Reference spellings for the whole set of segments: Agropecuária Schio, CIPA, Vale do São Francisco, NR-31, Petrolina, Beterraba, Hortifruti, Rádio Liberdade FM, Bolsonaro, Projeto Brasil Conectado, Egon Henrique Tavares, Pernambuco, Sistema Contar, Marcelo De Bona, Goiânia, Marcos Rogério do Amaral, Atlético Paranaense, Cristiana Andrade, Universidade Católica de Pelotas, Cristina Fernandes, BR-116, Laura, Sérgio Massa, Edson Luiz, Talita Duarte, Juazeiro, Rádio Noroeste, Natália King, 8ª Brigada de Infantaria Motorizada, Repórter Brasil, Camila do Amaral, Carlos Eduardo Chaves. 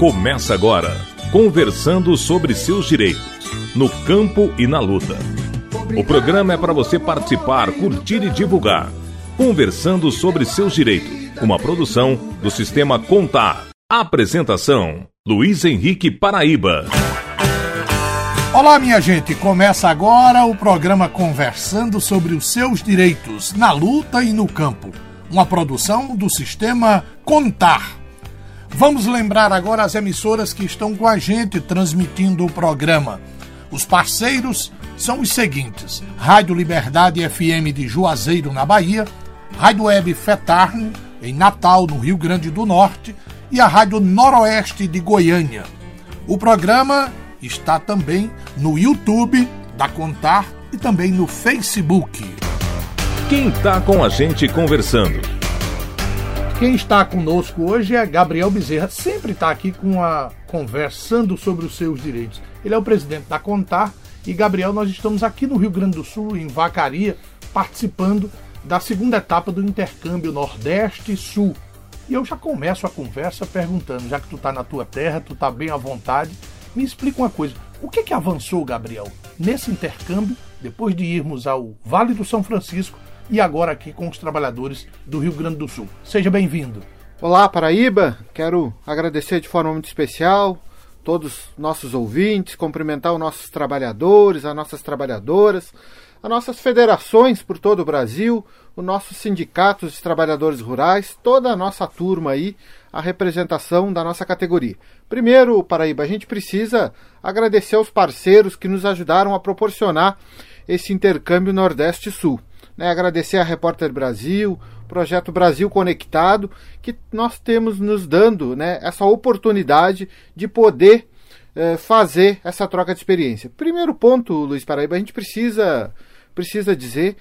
Começa agora, conversando sobre seus direitos, no campo e na luta. O programa é para você participar, curtir e divulgar. Conversando sobre seus direitos, uma produção do Sistema Contar. Apresentação, Luiz Henrique Paraíba. Olá, minha gente, começa agora o programa Conversando sobre os seus direitos, na luta e no campo. Uma produção do Sistema Contar. Vamos lembrar agora as emissoras que estão com a gente transmitindo o programa. Os parceiros são os seguintes: Rádio Liberdade FM de Juazeiro, na Bahia, Rádio Web Fetarn, em Natal, no Rio Grande do Norte, e a Rádio Noroeste de Goiânia. O programa está também no YouTube da Contar e também no Facebook. Quem está com a gente conversando? Quem está conosco hoje é Gabriel Bezerra, sempre está aqui com a Conversando sobre os seus direitos. Ele é o presidente da Contar e, Gabriel, nós estamos aqui no Rio Grande do Sul, em Vacaria, participando da segunda etapa do intercâmbio Nordeste e Sul. E eu já começo a conversa perguntando, já que tu está na tua terra, tu está bem à vontade, me explica uma coisa, o que avançou, Gabriel, nesse intercâmbio, depois de irmos ao Vale do São Francisco e agora aqui com os trabalhadores do Rio Grande do Sul? Seja bem-vindo. Olá, Paraíba, quero agradecer de forma muito especial todos os nossos ouvintes, cumprimentar os nossos trabalhadores, as nossas trabalhadoras, as nossas federações por todo o Brasil, os nossos sindicatos de trabalhadores rurais, toda a nossa turma aí, a representação da nossa categoria. Primeiro, Paraíba, a gente precisa agradecer aos parceiros que nos ajudaram a proporcionar esse intercâmbio Nordeste-Sul. Agradecer a Repórter Brasil, Projeto Brasil Conectado, que nós temos nos dando essa oportunidade de poder fazer essa troca de experiência. Primeiro ponto, Luiz Paraíba, a gente precisa dizer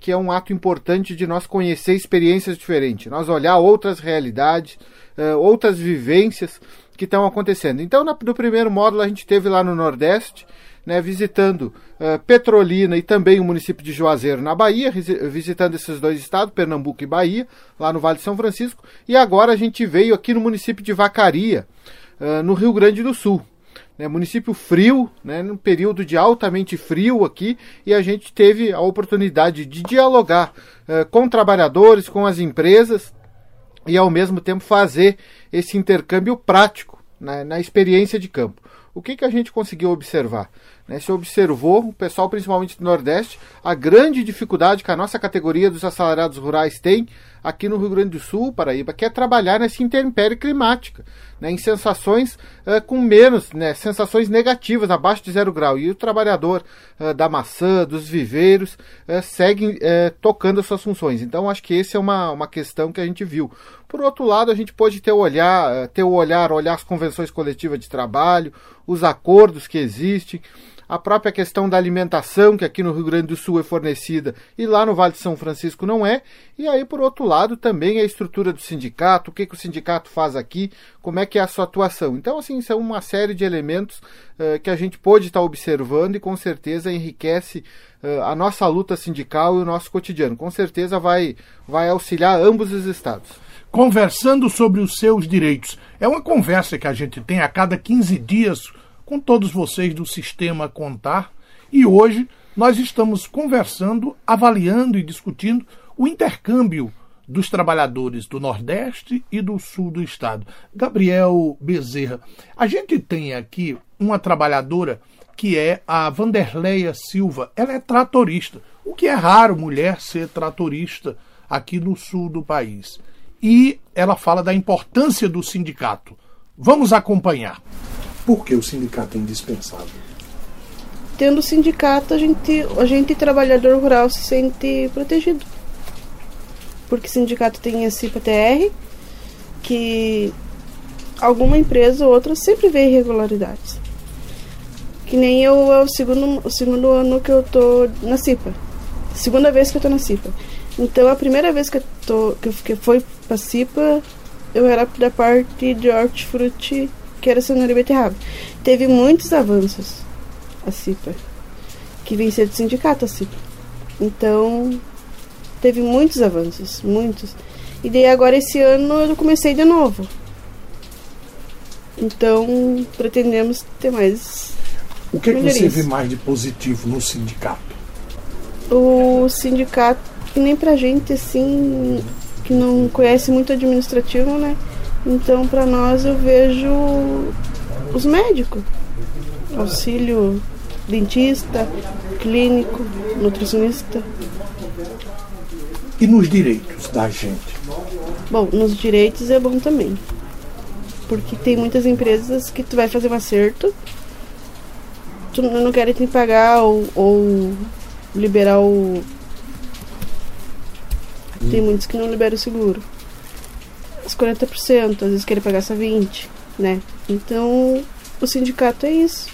que é um ato importante de nós conhecer experiências diferentes, nós olhar outras realidades, outras vivências que estão acontecendo. Então, no primeiro módulo, a gente esteve lá no Nordeste, visitando Petrolina e também o município de Juazeiro, na Bahia, visitando esses dois estados, Pernambuco e Bahia, lá no Vale de São Francisco. E agora a gente veio aqui no município de Vacaria, no Rio Grande do Sul. Município frio, num período de altamente frio aqui, e a gente teve a oportunidade de dialogar com trabalhadores, com as empresas e ao mesmo tempo fazer esse intercâmbio prático na experiência de campo. O que a gente conseguiu observar? Se observou, o pessoal principalmente do Nordeste, a grande dificuldade que a nossa categoria dos assalariados rurais tem aqui no Rio Grande do Sul, Paraíba, que é trabalhar nessa intempérie climática, em sensações com menos, sensações negativas, abaixo de 0 grau. E o trabalhador da maçã, dos viveiros, segue tocando as suas funções. Então, acho que essa é uma questão que a gente viu. Por outro lado, a gente pôde olhar as convenções coletivas de trabalho, os acordos que existem, a própria questão da alimentação, que aqui no Rio Grande do Sul é fornecida e lá no Vale de São Francisco não é. E aí, por outro lado, também a estrutura do sindicato, o que o sindicato faz aqui, como é que é a sua atuação. Então, assim, são uma série de elementos que a gente pode estar observando e, com certeza, enriquece a nossa luta sindical e o nosso cotidiano. Com certeza vai auxiliar ambos os estados. Conversando sobre os seus direitos. É uma conversa que a gente tem a cada 15 dias com todos vocês do Sistema Contar, e hoje nós estamos conversando, avaliando e discutindo o intercâmbio dos trabalhadores do Nordeste e do Sul do Estado. Gabriel Bezerra, a gente tem aqui uma trabalhadora que é a Vanderleia Silva, ela é tratorista, o que é raro, mulher ser tratorista aqui no Sul do país. E ela fala da importância do sindicato. Vamos acompanhar. Por que o sindicato é indispensável? Tendo sindicato, a gente trabalhador rural, se sente protegido. Porque sindicato tem a CIPA que alguma empresa ou outra sempre vê irregularidades. Que nem eu, é o segundo ano que eu estou na CIPA. Segunda vez que eu estou na CIPA. Então, a primeira vez que eu fui para a CIPA, eu era da parte de Hortifruti, que era Cenoura e Beterraba. Teve muitos avanços a CIPA, que vem ser do sindicato a CIPA. Então, teve muitos avanços, muitos. E daí agora esse ano eu comecei de novo. Então, pretendemos ter mais. O que você vê mais de positivo no sindicato? O sindicato, que nem pra gente, assim, que não conhece muito administrativo, né? Então, pra nós, eu vejo os médicos. Auxílio dentista, clínico, nutricionista. E nos direitos da gente? Bom, nos direitos é bom também. Porque tem muitas empresas que tu vai fazer um acerto, tu não quer te pagar ou liberar o... Tem muitos que não liberam o seguro. Os 40%, às vezes querem pagar só 20%, né? Então, o sindicato é isso.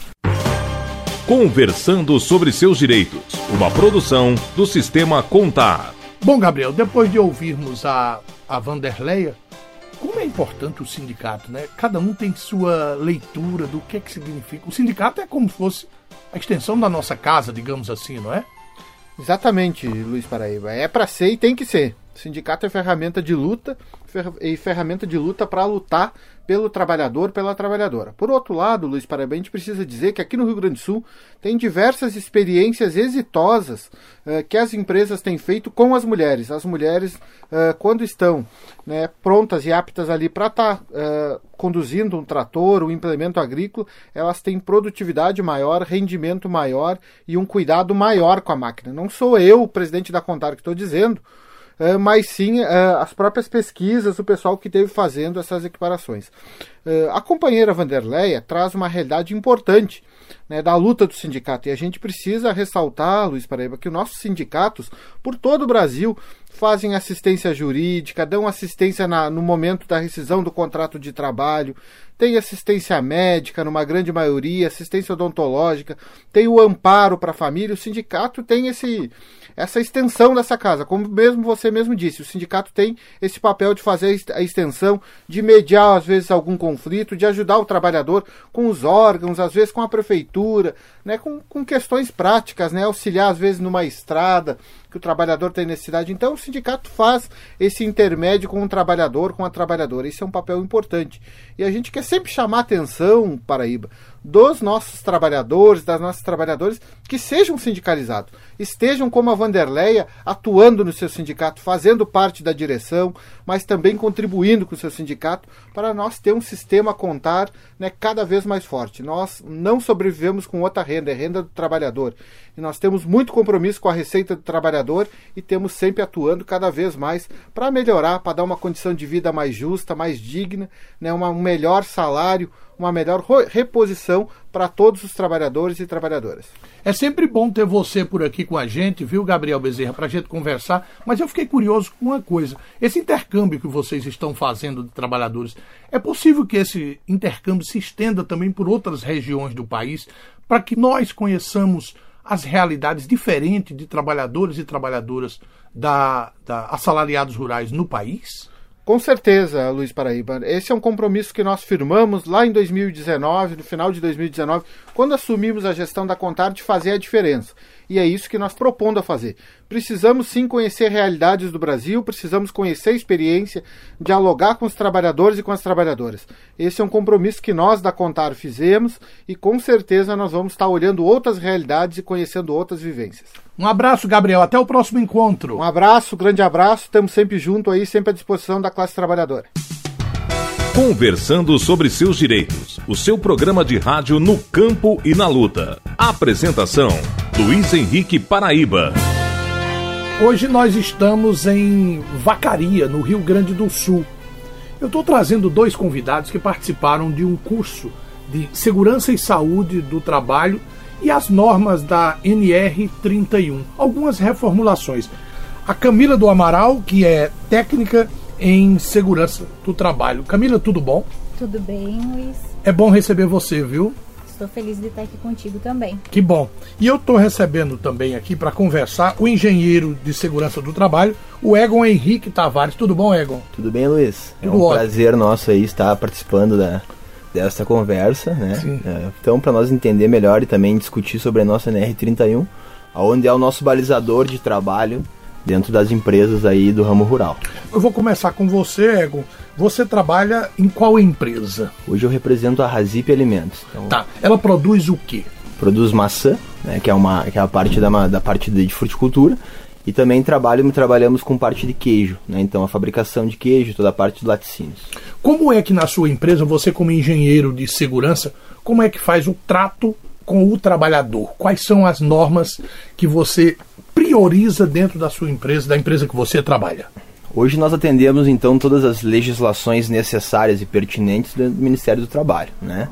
Conversando sobre seus direitos, uma produção do Sistema Contar. Bom, Gabriel, depois de ouvirmos a Vanderleia, como é importante o sindicato, né? Cada um tem sua leitura do que significa. O sindicato é como se fosse a extensão da nossa casa, digamos assim, não é? Exatamente, Luiz Paraíba. É para ser e tem que ser. O sindicato é ferramenta de luta e ferramenta de luta para lutar pelo trabalhador, pela trabalhadora. Por outro lado, Luiz Paraíba, a gente precisa dizer que aqui no Rio Grande do Sul tem diversas experiências exitosas que as empresas têm feito com as mulheres. As mulheres, quando estão, né, prontas e aptas ali para estar conduzindo um trator, um implemento agrícola, elas têm produtividade maior, rendimento maior e um cuidado maior com a máquina. Não sou eu, o presidente da Contar, que estou dizendo, mas sim as próprias pesquisas, o pessoal que esteve fazendo essas equiparações. A companheira Vanderleia traz uma realidade importante, né, da luta do sindicato, e a gente precisa ressaltar, Luiz Paraíba, que os nossos sindicatos, por todo o Brasil, fazem assistência jurídica, dão assistência no momento da rescisão do contrato de trabalho, tem assistência médica, numa grande maioria, assistência odontológica, tem o amparo para a família. O sindicato tem essa extensão dessa casa, como mesmo você mesmo disse, o sindicato tem esse papel de fazer a extensão, de mediar, às vezes, algum conflito, de ajudar o trabalhador com os órgãos, às vezes com a prefeitura, né, com questões práticas, né, auxiliar, às vezes, numa estrada que o trabalhador tem necessidade. Então, o sindicato faz esse intermédio com o trabalhador, com a trabalhadora. Isso é um papel importante. E a gente quer sempre chamar a atenção, Paraíba, dos nossos trabalhadores, das nossas trabalhadoras, que sejam sindicalizados, estejam como a Vanderleia, atuando no seu sindicato, fazendo parte da direção, mas também contribuindo com o seu sindicato, para nós ter um sistema Contar, né, cada vez mais forte. Nós não sobrevivemos com outra renda, é renda do trabalhador. E nós temos muito compromisso com a receita do trabalhador, e temos sempre atuando cada vez mais para melhorar, para dar uma condição de vida mais justa, mais digna, né? Um melhor salário, uma melhor reposição para todos os trabalhadores e trabalhadoras. É sempre bom ter você por aqui com a gente, viu, Gabriel Bezerra, para a gente conversar, mas eu fiquei curioso com uma coisa. Esse intercâmbio que vocês estão fazendo de trabalhadores, é possível que esse intercâmbio se estenda também por outras regiões do país, para que nós conheçamos as realidades diferentes de trabalhadores e trabalhadoras da assalariados rurais no país? Com certeza, Luiz Paraíba. Esse é um compromisso que nós firmamos lá em 2019, no final de 2019, quando assumimos a gestão da Contar, de fazer a diferença. E é isso que nós propondo a fazer. Precisamos sim conhecer realidades do Brasil, precisamos conhecer a experiência, dialogar com os trabalhadores e com as trabalhadoras. Esse é um compromisso que nós da Contar fizemos e com certeza nós vamos estar olhando outras realidades e conhecendo outras vivências. Um abraço, Gabriel, até o próximo encontro. Um abraço, grande abraço, estamos sempre junto aí, sempre à disposição da classe trabalhadora. Conversando sobre seus direitos, o seu programa de rádio no campo e na luta. Apresentação, Luiz Henrique Paraíba. Hoje nós estamos em Vacaria, no Rio Grande do Sul. Eu estou trazendo dois convidados que participaram de um curso de segurança e saúde do trabalho e as normas da NR-31, algumas reformulações. A Camila do Amaral, que é técnica em segurança do trabalho. Camila, tudo bom? Tudo bem, Luiz. É bom receber você, viu? Estou feliz de estar aqui contigo também. Que bom. E eu estou recebendo também aqui para conversar o engenheiro de segurança do trabalho, o Egon Henrique Tavares. Tudo bom, Egon? Tudo bem, Luiz. Tudo ótimo. Prazer nosso aí estar participando dessa conversa, né? Sim. Então, para nós entender melhor e também discutir sobre a nossa NR-31, onde é o nosso balizador de trabalho dentro das empresas aí do ramo rural. Eu vou começar com você, Egon. Você trabalha em qual empresa? Hoje eu represento a Razip Alimentos. Então... Tá. Ela produz o quê? Produz maçã, né, que é a parte da parte de fruticultura. E também trabalhamos com parte de queijo, né? Então a fabricação de queijo, toda a parte de laticínios. Como é que na sua empresa, você como engenheiro de segurança, como é que faz o trato com o trabalhador? Quais são as normas que você prioriza dentro da sua empresa, da empresa que você trabalha? Hoje nós atendemos então todas as legislações necessárias e pertinentes do Ministério do Trabalho, né?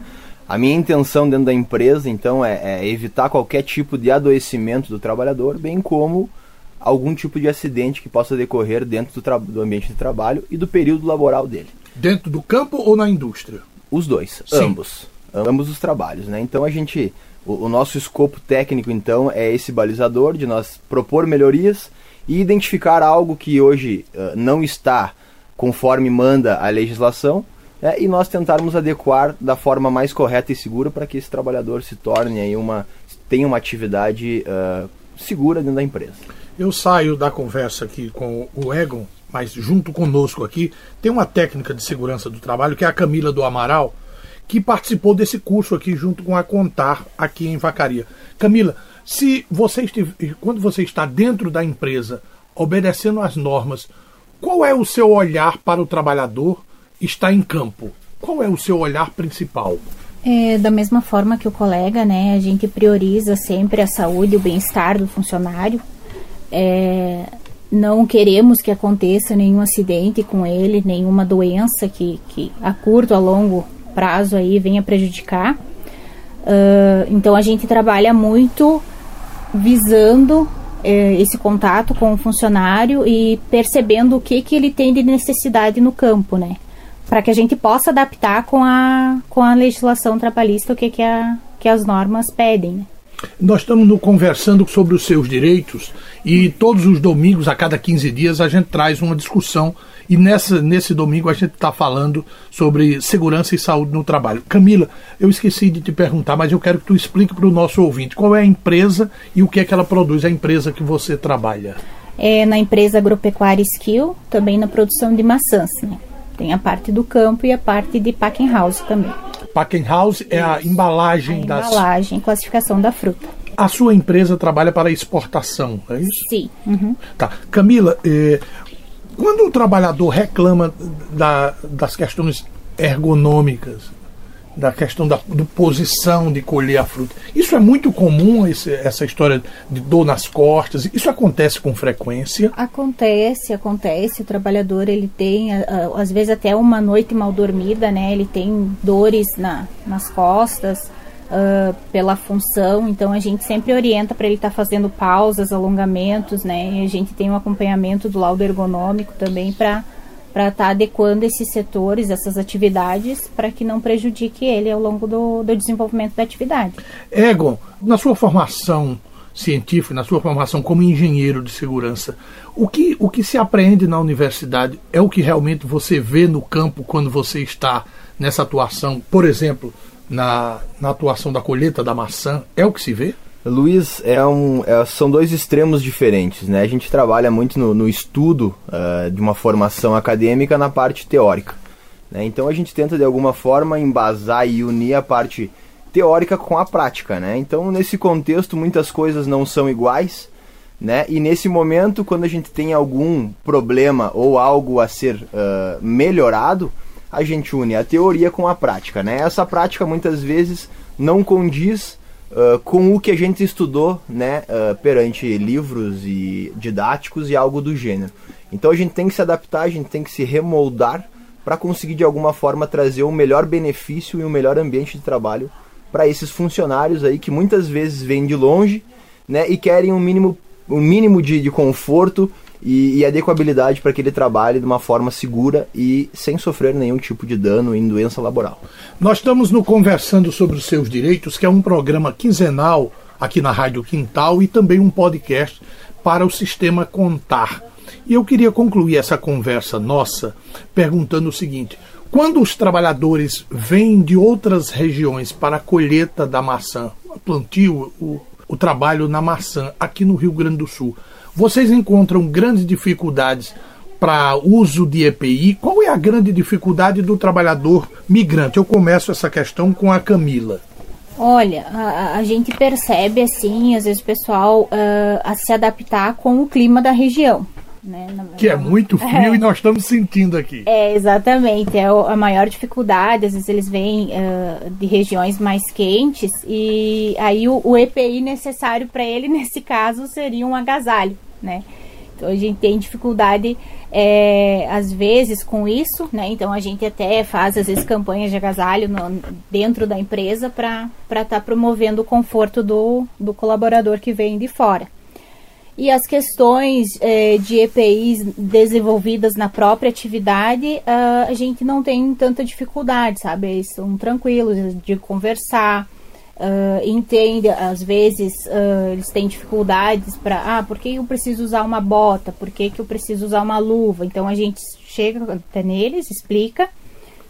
A minha intenção dentro da empresa então é evitar qualquer tipo de adoecimento do trabalhador, bem como algum tipo de acidente que possa decorrer dentro do ambiente de trabalho e do período laboral dele. Dentro do campo ou na indústria? Os dois, sim. Ambos os trabalhos, né? Então a gente, o nosso escopo técnico então é esse balizador de nós propor melhorias e identificar algo que hoje não está conforme manda a legislação, né? E nós tentarmos adequar da forma mais correta e segura para que esse trabalhador se torne aí tenha uma atividade segura dentro da empresa. Eu saio da conversa aqui com o Egon, mas junto conosco aqui tem uma técnica de segurança do trabalho, que é a Camila do Amaral, que participou desse curso aqui junto com a Contar, aqui em Vacaria. Camila, quando você está dentro da empresa, obedecendo às normas, qual é o seu olhar para o trabalhador estar em campo? Qual é o seu olhar principal? Da mesma forma que o colega, né, a gente prioriza sempre a saúde e o bem-estar do funcionário. Não queremos que aconteça nenhum acidente com ele, nenhuma doença que a curto, a longo prazo aí venha prejudicar. Então a gente trabalha muito visando esse contato com o funcionário e percebendo o que ele tem de necessidade no campo, né? Para que a gente possa adaptar com a legislação trabalhista o que as normas pedem, né? Nós estamos conversando sobre os seus direitos e todos os domingos, a cada 15 dias, a gente traz uma discussão e nesse domingo a gente está falando sobre segurança e saúde no trabalho. Camila, eu esqueci de te perguntar, mas eu quero que tu explique para o nosso ouvinte qual é a empresa e o que é que ela produz, a empresa que você trabalha. É na empresa Agropecuária Schio, também na produção de maçãs, né? Tem a parte do campo e a parte de packing house também. Packing house é a embalagem das... Embalagem, classificação da fruta. A sua empresa trabalha para exportação, é isso? Sim. Uhum. Tá. Camila, quando o trabalhador reclama das questões ergonômicas, da questão da posição de colher a fruta, isso é muito comum, essa história de dor nas costas, isso acontece com frequência? Acontece. O trabalhador, ele tem, às vezes até uma noite mal dormida, né? Ele tem dores nas costas pela função, então a gente sempre orienta para ele estar fazendo pausas, alongamentos, né? E a gente tem um acompanhamento do laudo ergonômico também para estar adequando esses setores, essas atividades, para que não prejudique ele ao longo do desenvolvimento da atividade. Egon, na sua formação científica, na sua formação como engenheiro de segurança, o que se aprende na universidade é o que realmente você vê no campo quando você está nessa atuação, por exemplo, na atuação da colheita da maçã, é o que se vê? Luiz, são dois extremos diferentes, né? A gente trabalha muito no estudo de uma formação acadêmica na parte teórica, né? Então a gente tenta de alguma forma embasar e unir a parte teórica com a prática, né? Então nesse contexto muitas coisas não são iguais, né? E nesse momento, quando a gente tem algum problema ou algo a ser melhorado, a gente une a teoria com a prática, né? Essa prática muitas vezes não condiz com o que a gente estudou, né, perante livros e didáticos e algo do gênero. Então a gente tem que se adaptar, a gente tem que se remoldar para conseguir de alguma forma trazer um melhor benefício e um melhor ambiente de trabalho para esses funcionários aí que muitas vezes vêm de longe, né, e querem um mínimo de conforto e adequabilidade para que ele trabalhe de uma forma segura e sem sofrer nenhum tipo de dano em doença laboral. Nós estamos no Conversando sobre os Seus Direitos, que é um programa quinzenal aqui na Rádio Quintal e também um podcast para o Sistema Contar. E eu queria concluir essa conversa nossa perguntando o seguinte: quando os trabalhadores vêm de outras regiões para a colheita da maçã, o plantio, o trabalho na maçã aqui no Rio Grande do Sul, Vocês encontram grandes dificuldades para uso de EPI? Qual é a grande dificuldade do trabalhador migrante? Eu começo essa questão com a Camila. Olha, a gente percebe, assim, às vezes o pessoal a se adaptar com o clima da região. Né? Que é muito frio e nós estamos sentindo aqui. É, exatamente. É a maior dificuldade. Às vezes eles vêm de regiões mais quentes e aí o EPI necessário para ele, nesse caso, seria um agasalho, né? Então a gente tem dificuldade às vezes com isso, né? Então a gente até faz às vezes campanhas de agasalho dentro da empresa para estar promovendo o conforto do colaborador que vem de fora. E as questões de EPIs desenvolvidas na própria atividade, a gente não tem tanta dificuldade, sabe? Eles são tranquilos de conversar. Entende, às vezes eles têm dificuldades para por que eu preciso usar uma bota, por que eu preciso usar uma luva, então a gente chega até neles, explica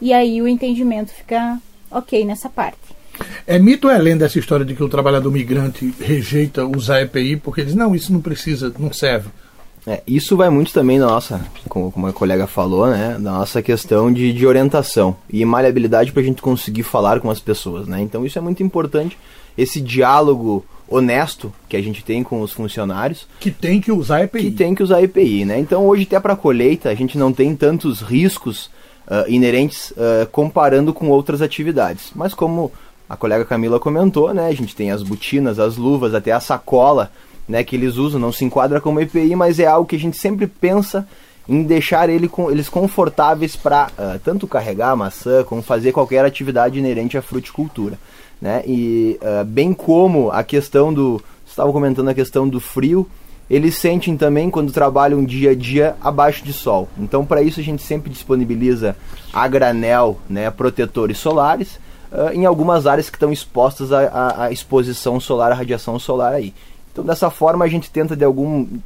e aí o entendimento fica ok nessa parte. É mito ou é lenda essa história de que o trabalhador migrante rejeita usar EPI porque diz, não, isso não precisa, não serve? Isso vai muito também da nossa, como a colega falou, né, da nossa questão de orientação e maleabilidade para a gente conseguir falar com as pessoas, né? Então isso é muito importante, esse diálogo honesto que a gente tem com os funcionários. Que tem que usar EPI. Que tem que usar EPI, né? Então hoje até para a colheita a gente não tem tantos riscos inerentes comparando com outras atividades, mas como a colega Camila comentou, né, a gente tem as botinas, as luvas, até a sacola, né, que eles usam, não se enquadra como EPI, mas é algo que a gente sempre pensa em deixar eles confortáveis para tanto carregar a maçã como fazer qualquer atividade inerente à fruticultura, né? E bem como a questão você estava comentando a questão do frio, eles sentem também quando trabalham dia a dia abaixo de sol. Então para isso a gente sempre disponibiliza a granel, né, protetores solares em algumas áreas que estão expostas à exposição solar, à radiação solar aí. Então, dessa forma, a gente tenta,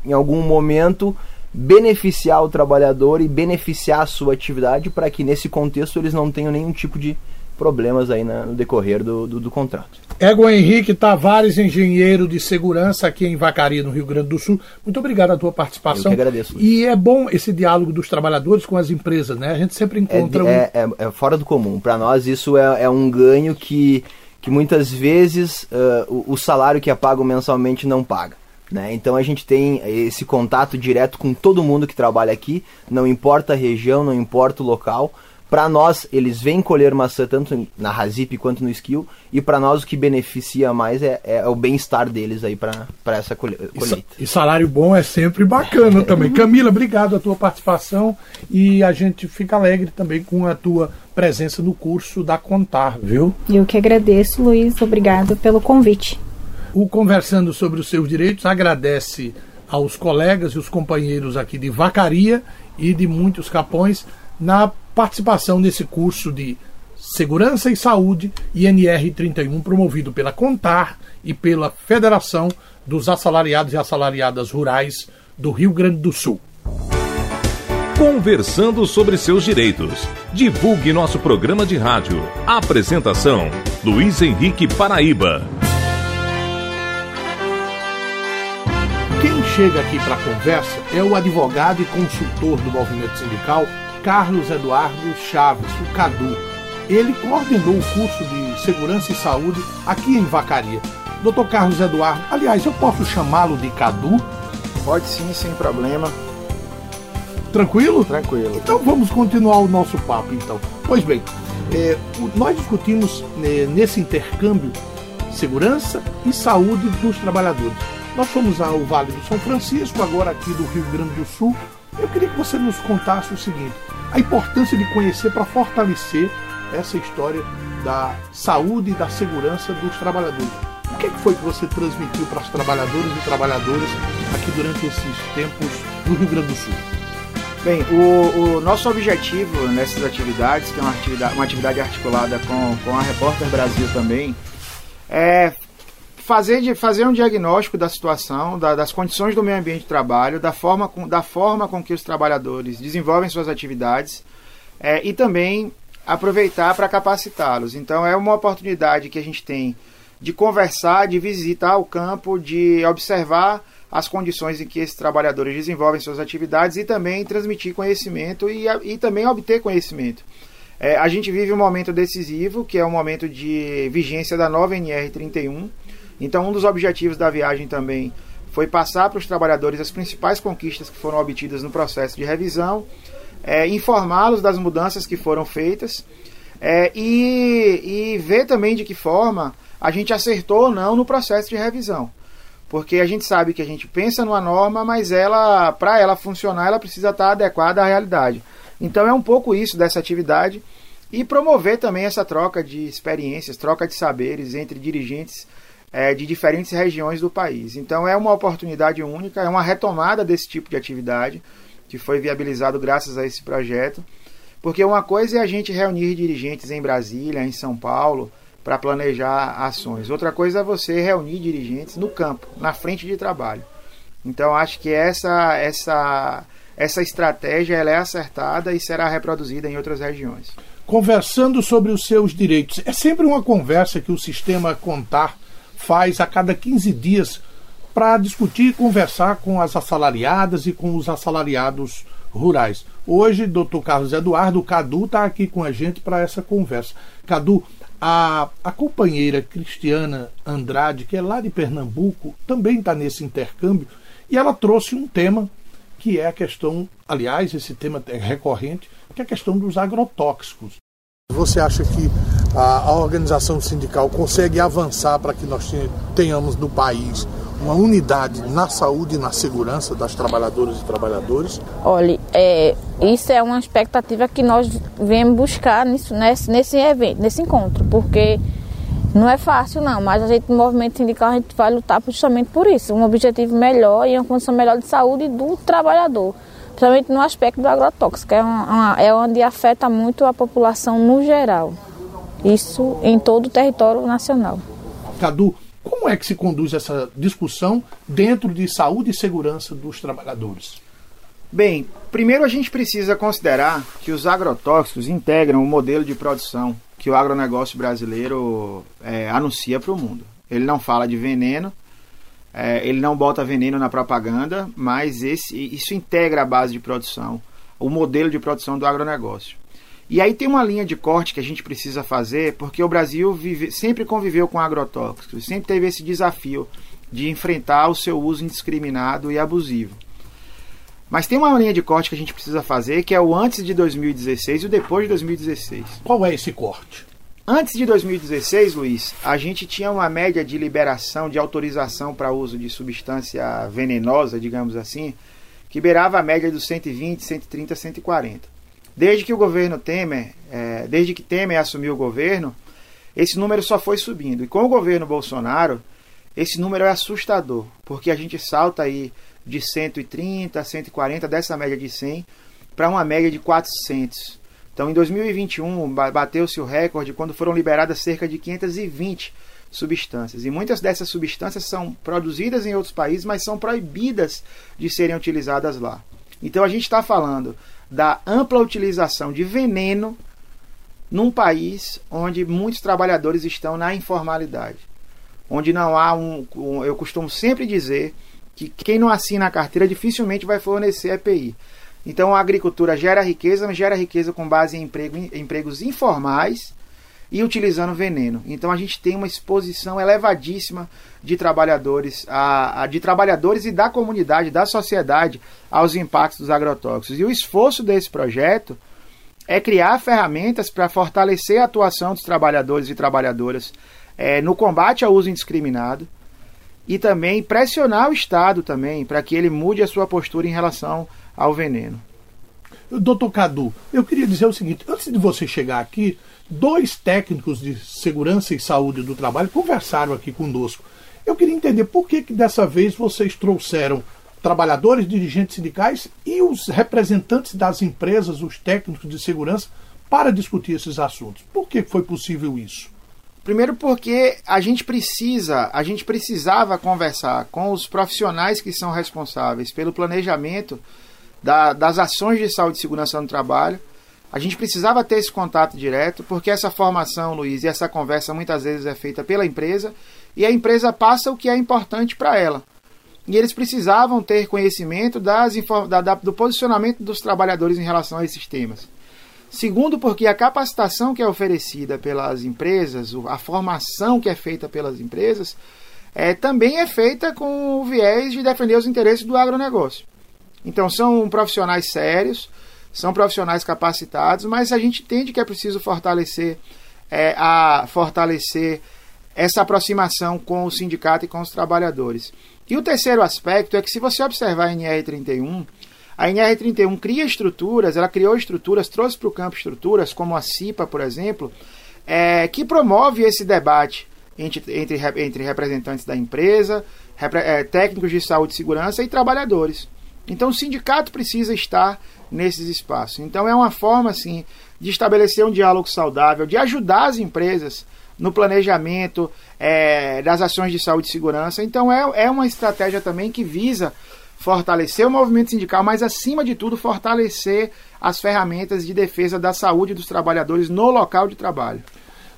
em algum momento, beneficiar o trabalhador e beneficiar a sua atividade para que, nesse contexto, eles não tenham nenhum tipo de problemas aí no decorrer do contrato. Egon Henrique Tavares, engenheiro de segurança aqui em Vacaria, no Rio Grande do Sul. Muito obrigado a tua participação. Eu que agradeço. Luiz. E é bom esse diálogo dos trabalhadores com as empresas, né? A gente sempre encontra é fora do comum. Para nós, isso é um ganho que muitas vezes o salário que é pago mensalmente não paga, né? Então a gente tem esse contato direto com todo mundo que trabalha aqui, não importa a região, não importa o local. Para nós, eles vêm colher maçã tanto na Razip quanto no Skill, e para nós o que beneficia mais é o bem-estar deles aí para essa colheita. E salário bom é sempre bacana também. Camila, obrigado a tua participação e a gente fica alegre também com a tua presença no curso da Contar, viu? Eu que agradeço, Luiz. Obrigado pelo convite. O Conversando sobre os Seus Direitos agradece aos colegas e os companheiros aqui de Vacaria e de muitos capões na participação nesse curso de Segurança e Saúde NR-31 promovido pela Contar e pela Federação dos Assalariados e Assalariadas Rurais do Rio Grande do Sul. Conversando sobre seus direitos. Divulgue nosso programa de rádio. Apresentação: Luiz Henrique Paraíba. Quem chega aqui para a conversa é o advogado e consultor do movimento sindical Carlos Eduardo Chaves, o Cadu. Ele coordenou o curso de Segurança e Saúde aqui em Vacaria. Dr. Carlos Eduardo, aliás, eu posso chamá-lo de Cadu? Pode sim, sem problema. Tranquilo? Tranquilo. Então vamos continuar o nosso papo, então. Pois bem, nós discutimos nesse intercâmbio segurança e saúde dos trabalhadores. Nós fomos ao Vale do São Francisco, agora aqui do Rio Grande do Sul. Eu queria que você nos contasse o seguinte, a importância de conhecer para fortalecer essa história da saúde e da segurança dos trabalhadores. O que foi que você transmitiu para os trabalhadores e trabalhadoras aqui durante esses tempos no Rio Grande do Sul? Bem, o nosso objetivo nessas atividades, que é uma atividade articulada com a Repórter Brasil também, é fazer um diagnóstico da situação, das condições do meio ambiente de trabalho, da forma com que os trabalhadores desenvolvem suas atividades e também aproveitar para capacitá-los. Então é uma oportunidade que a gente tem de conversar, de visitar o campo, de observar as condições em que esses trabalhadores desenvolvem suas atividades e também transmitir conhecimento e também obter conhecimento. A gente vive um momento decisivo, que é o momento de vigência da nova NR-31. Então, um dos objetivos da viagem também foi passar para os trabalhadores as principais conquistas que foram obtidas no processo de revisão, informá-los das mudanças que foram feitas e ver também de que forma a gente acertou ou não no processo de revisão. Porque a gente sabe que a gente pensa numa norma, mas ela, para ela funcionar, ela precisa estar adequada à realidade. Então é um pouco isso dessa atividade e promover também essa troca de experiências, troca de saberes entre dirigentes de diferentes regiões do país. Então é uma oportunidade única, é uma retomada desse tipo de atividade que foi viabilizado graças a esse projeto. Porque uma coisa é a gente reunir dirigentes em Brasília, em São Paulo, para planejar ações. Outra coisa é você reunir dirigentes no campo, na frente de trabalho. Então acho que essa estratégia ela é acertada e será reproduzida em outras regiões. Conversando sobre os seus direitos, é sempre uma conversa que o Sistema Contar faz a cada 15 dias para discutir e conversar com as assalariadas e com os assalariados rurais. Hoje, doutor Carlos Eduardo, o Cadu está aqui com a gente para essa conversa. Cadu, a companheira Cristiana Andrade, que é lá de Pernambuco, também está nesse intercâmbio, e ela trouxe um tema que é a questão, aliás, esse tema é recorrente, que é a questão dos agrotóxicos. Você acha que a organização sindical consegue avançar para que nós tenhamos no país uma unidade na saúde e na segurança das trabalhadoras e trabalhadores? Olha, isso é uma expectativa que nós viemos buscar nesse evento, nesse encontro, porque não é fácil não, mas a gente no movimento sindical a gente vai lutar justamente por isso, um objetivo melhor e uma condição melhor de saúde do trabalhador, principalmente no aspecto do agrotóxico, é onde afeta muito a população no geral, isso em todo o território nacional. Cadu, como é que se conduz essa discussão dentro de saúde e segurança dos trabalhadores? Bem, primeiro a gente precisa considerar que os agrotóxicos integram o modelo de produção que o agronegócio brasileiro anuncia para o mundo. Ele não fala de veneno, ele não bota veneno na propaganda, mas isso integra a base de produção, o modelo de produção do agronegócio. E aí tem uma linha de corte que a gente precisa fazer, porque o Brasil sempre conviveu com agrotóxicos, sempre teve esse desafio de enfrentar o seu uso indiscriminado e abusivo. Mas tem uma linha de corte que a gente precisa fazer, que é o antes de 2016 e o depois de 2016. Qual é esse corte? Antes de 2016, Luiz, a gente tinha uma média de liberação, de autorização para uso de substância venenosa, digamos assim, que beirava a média dos 120, 130, 140. Desde que Temer assumiu o governo, esse número só foi subindo. E com o governo Bolsonaro, esse número é assustador, porque a gente salta aí de 130 a 140, dessa média de 100, para uma média de 400. Então, em 2021, bateu-se o recorde quando foram liberadas cerca de 520 substâncias. E muitas dessas substâncias são produzidas em outros países, mas são proibidas de serem utilizadas lá. Então, a gente está falando da ampla utilização de veneno num país onde muitos trabalhadores estão na informalidade, onde não há eu costumo sempre dizer que quem não assina a carteira dificilmente vai fornecer EPI. Então a agricultura gera riqueza, mas gera riqueza com base em empregos informais e utilizando veneno. Então a gente tem uma exposição elevadíssima de trabalhadores, e da comunidade, da sociedade, aos impactos dos agrotóxicos. E o esforço desse projeto é criar ferramentas para fortalecer a atuação dos trabalhadores e trabalhadoras no combate ao uso indiscriminado e também pressionar o Estado também para que ele mude a sua postura em relação ao veneno. Doutor Cadu, eu queria dizer o seguinte, antes de você chegar aqui, dois técnicos de segurança e saúde do trabalho conversaram aqui conosco. Eu queria entender por que dessa vez vocês trouxeram trabalhadores, dirigentes sindicais e os representantes das empresas, os técnicos de segurança, para discutir esses assuntos. Por que foi possível isso? Primeiro porque a gente precisava conversar com os profissionais que são responsáveis pelo planejamento das ações de saúde e segurança no trabalho. A gente precisava ter esse contato direto, porque essa formação, Luiz, e essa conversa muitas vezes é feita pela empresa, e a empresa passa o que é importante para ela. e eles precisavam ter conhecimento do posicionamento dos trabalhadores em relação a esses temas. Segundo, porque a capacitação que é oferecida pelas empresas, a formação que é feita pelas empresas, também é feita com o viés de defender os interesses do agronegócio. Então, são profissionais sérios, são profissionais capacitados, mas a gente entende que é preciso fortalecer essa aproximação com o sindicato e com os trabalhadores. E o terceiro aspecto é que, se você observar a NR-31, a NR-31 criou estruturas, trouxe para o campo estruturas, como a CIPA, por exemplo, que promove esse debate entre representantes da empresa, técnicos de saúde e segurança e trabalhadores. Então, o sindicato precisa estar nesses espaços. Então, é uma forma, assim, de estabelecer um diálogo saudável, de ajudar as empresas no planejamento das ações de saúde e segurança. Então, é uma estratégia também que visa fortalecer o movimento sindical, mas, acima de tudo, fortalecer as ferramentas de defesa da saúde dos trabalhadores no local de trabalho.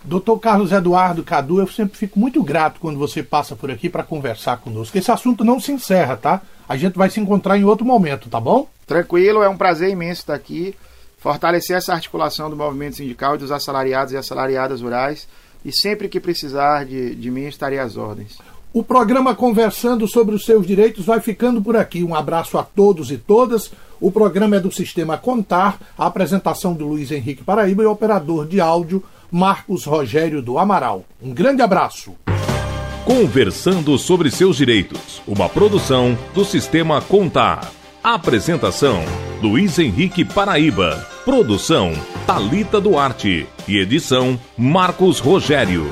Dr. Carlos Eduardo Cadu, eu sempre fico muito grato quando você passa por aqui para conversar conosco. Esse assunto não se encerra, tá? A gente vai se encontrar em outro momento, tá bom? Tranquilo, é um prazer imenso estar aqui, fortalecer essa articulação do movimento sindical e dos assalariados e assalariadas rurais, e sempre que precisar de mim, estarei às ordens. O programa Conversando sobre os Seus Direitos vai ficando por aqui. Um abraço a todos e todas. O programa é do Sistema Contar, a apresentação do Luiz Henrique Paraíba e o operador de áudio Marcos Rogério do Amaral. Um grande abraço. Conversando sobre Seus Direitos, uma produção do Sistema Contar. Apresentação: Luiz Henrique Paraíba. Produção: Talita Duarte. E edição: Marcos Rogério.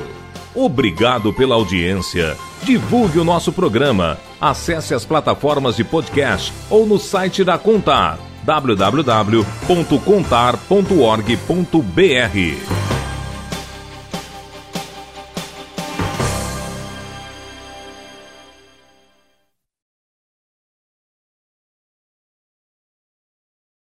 Obrigado pela audiência. Divulgue o nosso programa. Acesse as plataformas de podcast ou no site da Contar, www.contar.org.br.